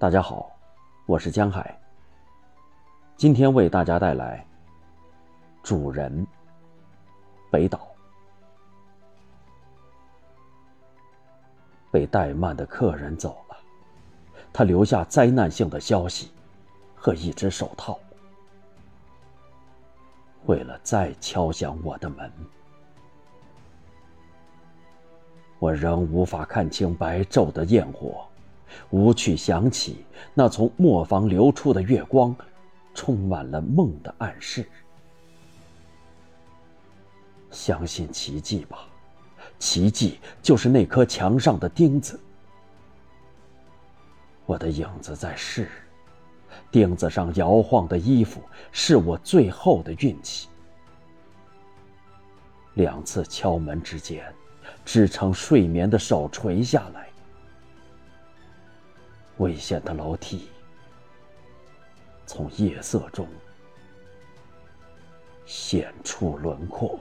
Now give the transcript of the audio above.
大家好，我是江海，今天为大家带来主人北岛。被怠慢的客人走了，他留下灾难性的消息和一只手套。为了再敲响我的门，我仍无法看清白昼的焰火，舞曲响起，那从磨坊流出的月光充满了梦的暗示。相信奇迹吧，奇迹就是那颗墙上的钉子。我的影子在试，钉子上摇晃的衣服是我最后的运气。两次敲门之间，支撑睡眠的手垂下来。危险的楼梯从夜色中显出轮廓。